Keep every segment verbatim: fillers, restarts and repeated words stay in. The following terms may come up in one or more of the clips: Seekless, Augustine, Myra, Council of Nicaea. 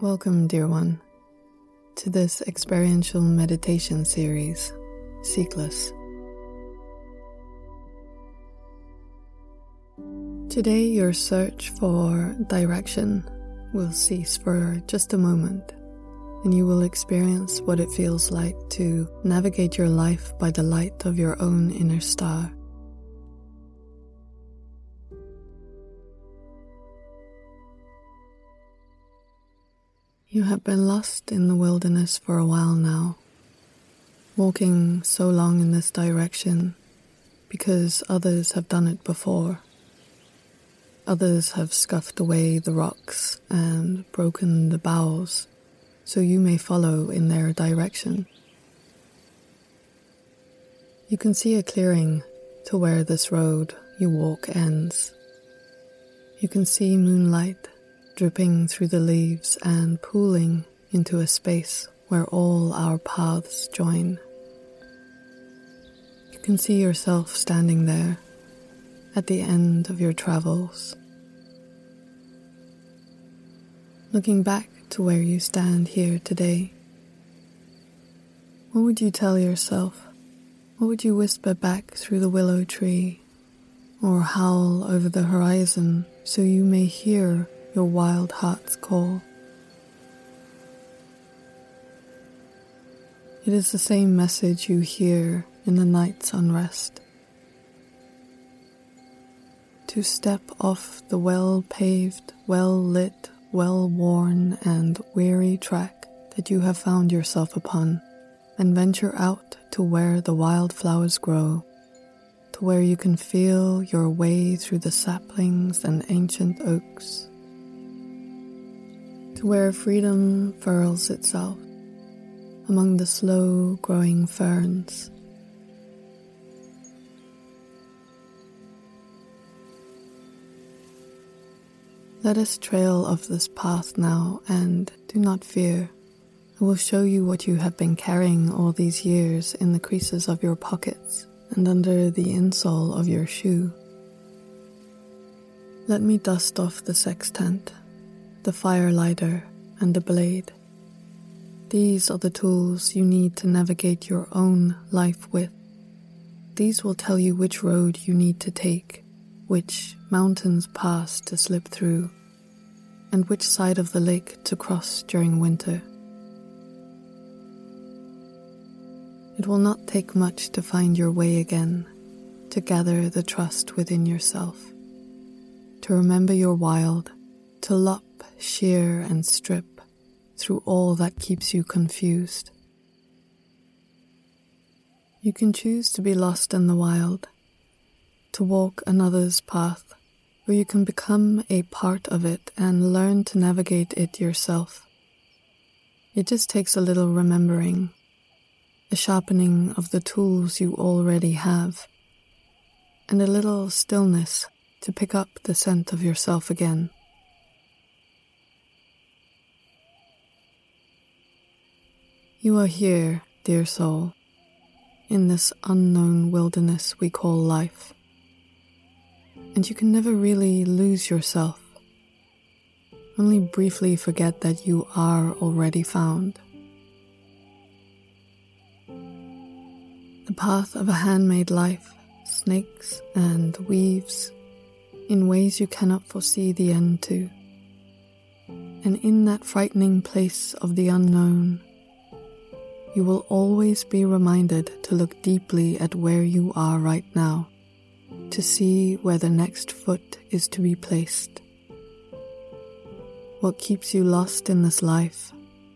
Welcome, dear one, to this experiential meditation series, Seekless. Today your search for direction will cease for just a moment, and you will experience what it feels like to navigate your life by the light of your own inner star. You have been lost in the wilderness for a while now, walking so long in this direction because others have done it before. Others have scuffed away the rocks and broken the boughs, so you may follow in their direction. You can see a clearing to where this road you walk ends. You can see moonlight dripping through the leaves and pooling into a space where all our paths join. You can see yourself standing there at the end of your travels, looking back to where you stand here today. What would you tell yourself? What would you whisper back through the willow tree or howl over the horizon so you may hear your wild heart's call? It is the same message you hear in the night's unrest. To step off the well-paved, well-lit, well-worn and weary track that you have found yourself upon and venture out to where the wildflowers grow, to where you can feel your way through the saplings and ancient oaks, to where freedom furls itself among the slow-growing ferns. Let us trail off this path now, and do not fear. I will show you what you have been carrying all these years in the creases of your pockets and under the insole of your shoe. Let me dust off the sextant, the fire lighter and the blade. These are the tools you need to navigate your own life with. These will tell you which road you need to take, which mountains pass to slip through, and which side of the lake to cross during winter. It will not take much to find your way again, to gather the trust within yourself, to remember your wild, to lop, shear and strip through all that keeps you confused. You can choose to be lost in the wild, to walk another's path, or you can become a part of it and learn to navigate it yourself. It just takes a little remembering, a sharpening of the tools you already have, and a little stillness to pick up the scent of yourself again. You are here, dear soul, in this unknown wilderness we call life, and you can never really lose yourself, only briefly forget that you are already found. The path of a handmade life snakes and weaves in ways you cannot foresee the end to, and in that frightening place of the unknown, you will always be reminded to look deeply at where you are right now, to see where the next foot is to be placed. What keeps you lost in this life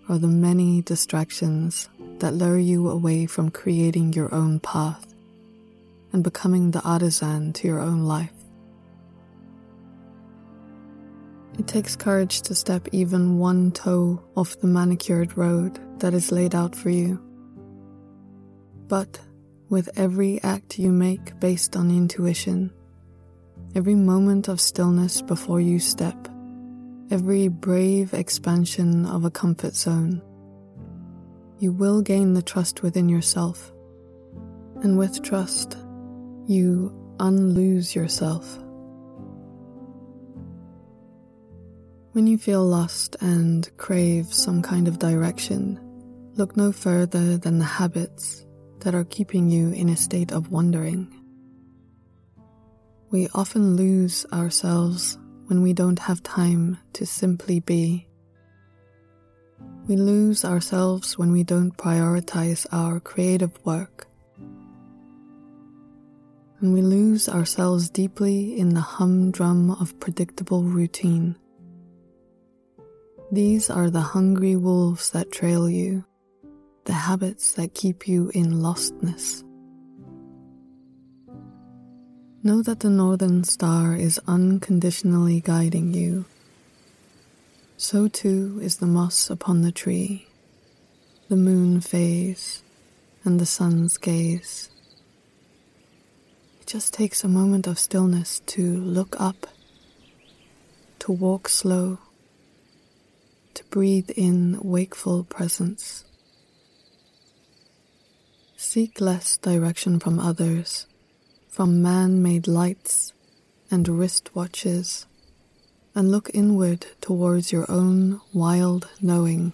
are the many distractions that lure you away from creating your own path and becoming the artisan to your own life. It takes courage to step even one toe off the manicured road that is laid out for you. But with every act you make based on intuition, every moment of stillness before you step, every brave expansion of a comfort zone, you will gain the trust within yourself. And with trust, you unlose yourself. When you feel lost and crave some kind of direction, look no further than the habits that are keeping you in a state of wandering. We often lose ourselves when we don't have time to simply be. We lose ourselves when we don't prioritize our creative work. And we lose ourselves deeply in the humdrum of predictable routine. These are the hungry wolves that trail you, the habits that keep you in lostness. Know that the Northern Star is unconditionally guiding you. So too is the moss upon the tree, the moon phase, and the sun's gaze. It just takes a moment of stillness to look up, to walk slow, to breathe in wakeful presence. Seek less direction from others, from man-made lights and wristwatches, and look inward towards your own wild knowing.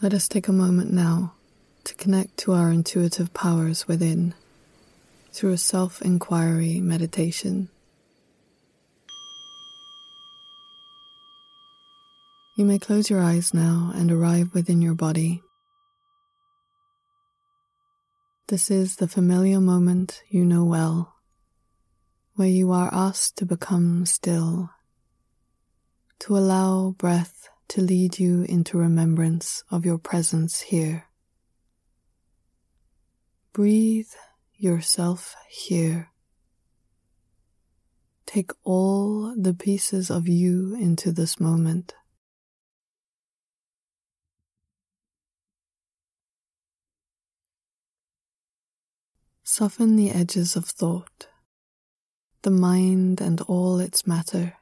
Let us take a moment now to connect to our intuitive powers within through a self-inquiry meditation. You may close your eyes now and arrive within your body. This is the familiar moment you know well, where you are asked to become still, to allow breath to lead you into remembrance of your presence here. Breathe yourself here. Take all the pieces of you into this moment. Soften the edges of thought, the mind and all its matter.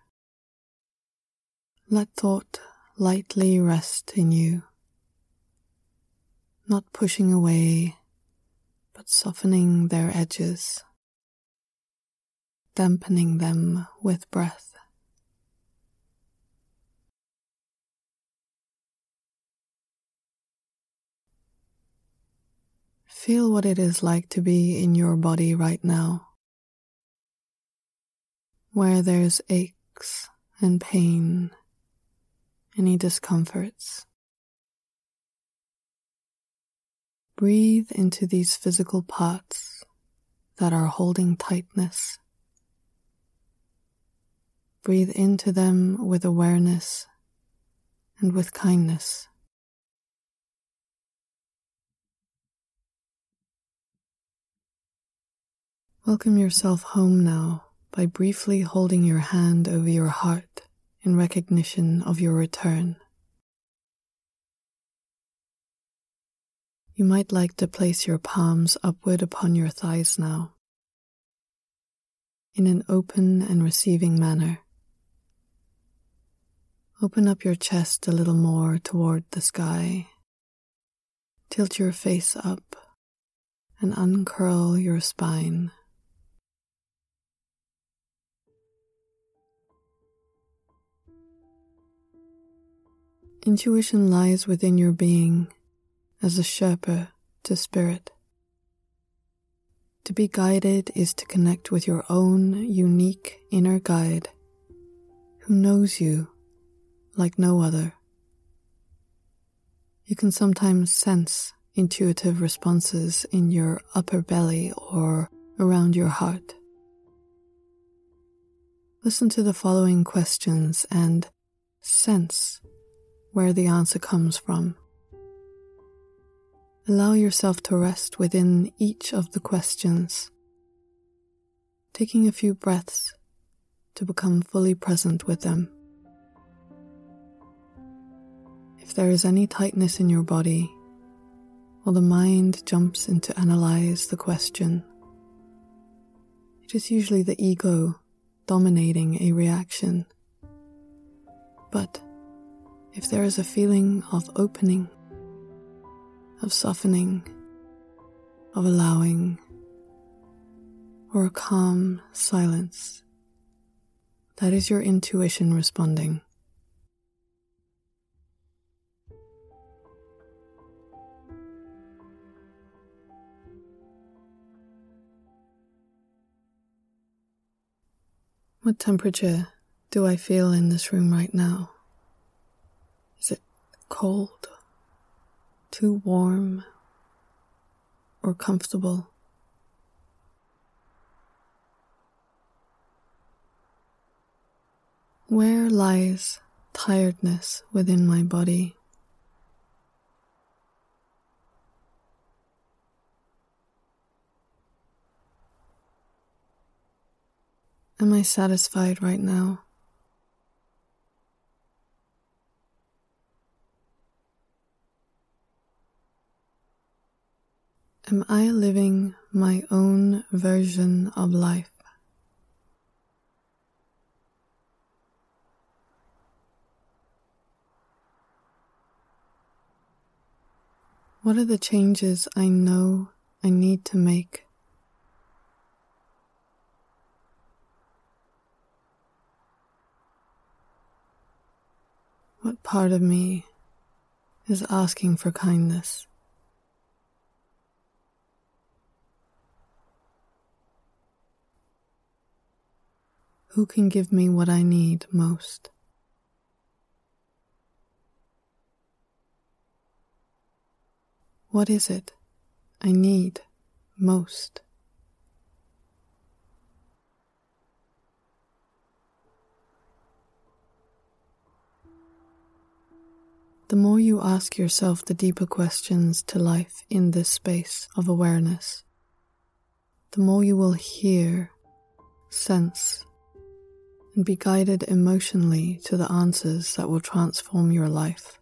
Let thought lightly rest in you, not pushing away, but softening their edges, dampening them with breath. Feel what it is like to be in your body right now. Where there's aches and pain, any discomforts. Breathe into these physical parts that are holding tightness. Breathe into them with awareness and with kindness. Welcome yourself home now, by briefly holding your hand over your heart in recognition of your return. You might like to place your palms upward upon your thighs now, in an open and receiving manner. Open up your chest a little more toward the sky. Tilt your face up and uncurl your spine. Intuition lies within your being as a Sherpa to spirit. To be guided is to connect with your own unique inner guide who knows you like no other. You can sometimes sense intuitive responses in your upper belly or around your heart. Listen to the following questions and sense where the answer comes from. Allow yourself to rest within each of the questions, taking a few breaths to become fully present with them. If there is any tightness in your body, or the mind jumps in to analyze the question, it is usually the ego dominating a reaction. But if there is a feeling of opening, of softening, of allowing, or a calm silence, That is your intuition responding. What temperature do I feel in this room right now? Is it cold, too warm, or comfortable? Where lies tiredness within my body? Am I satisfied right now? Am I living my own version of life? What are the changes I know I need to make? What part of me is asking for kindness? Who can give me what I need most? What is it I need most? The more you ask yourself the deeper questions to life in this space of awareness, the more you will hear, sense, and be guided emotionally to the answers that will transform your life.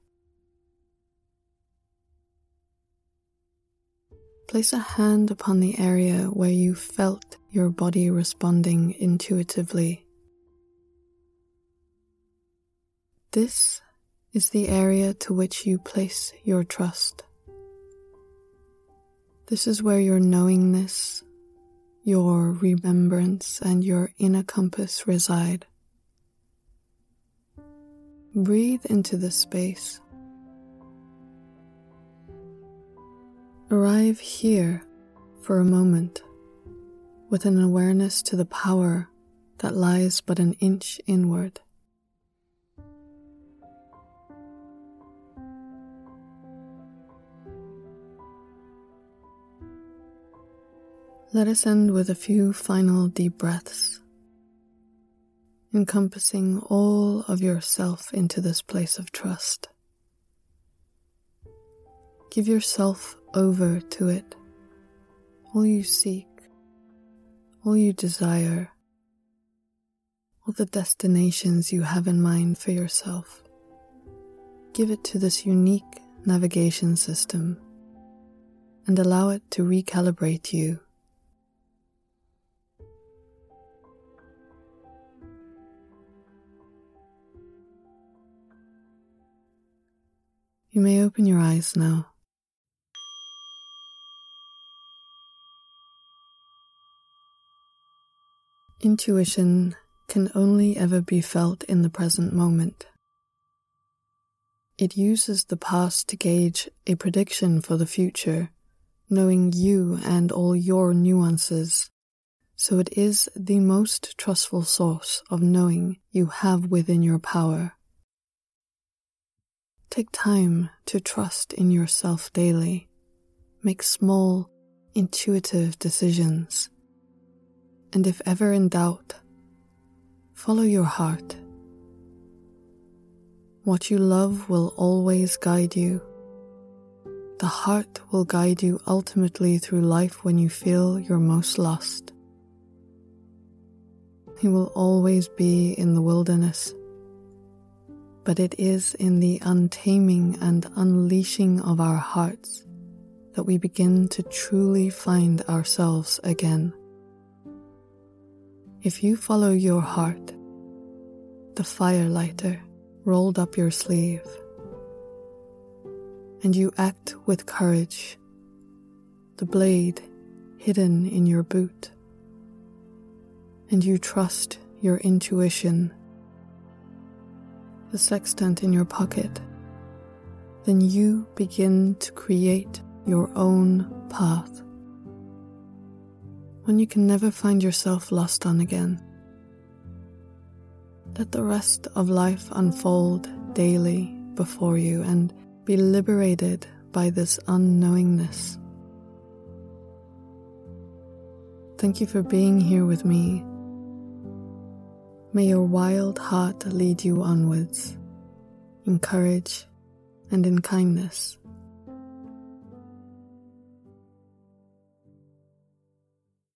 Place a hand upon the area where you felt your body responding intuitively. This is the area to which you place your trust. This is where your knowingness, your remembrance, and your inner compass reside. Breathe into this space. Arrive here for a moment with an awareness to the power that lies but an inch inward. Let us end with a few final deep breaths, encompassing all of yourself into this place of trust. Give yourself over to it, all you seek, all you desire, all the destinations you have in mind for yourself. Give it to this unique navigation system and allow it to recalibrate you. You may open your eyes now. Intuition can only ever be felt in the present moment. It uses the past to gauge a prediction for the future, knowing you and all your nuances, so it is the most trustful source of knowing you have within your power. Take time to trust in yourself daily. Make small, intuitive decisions. And if ever in doubt, follow your heart. What you love will always guide you. The heart will guide you ultimately through life when you feel you're most lost. You will always be in the wilderness. But it is in the untaming and unleashing of our hearts that we begin to truly find ourselves again. If you follow your heart, the fire lighter rolled up your sleeve, and you act with courage, the blade hidden in your boot, and you trust your intuition, the sextant in your pocket, then you begin to create your own path. One you can never find yourself lost on again. Let the rest of life unfold daily before you and be liberated by this unknowingness. Thank you for being here with me. May your wild heart lead you onwards, in courage and in kindness.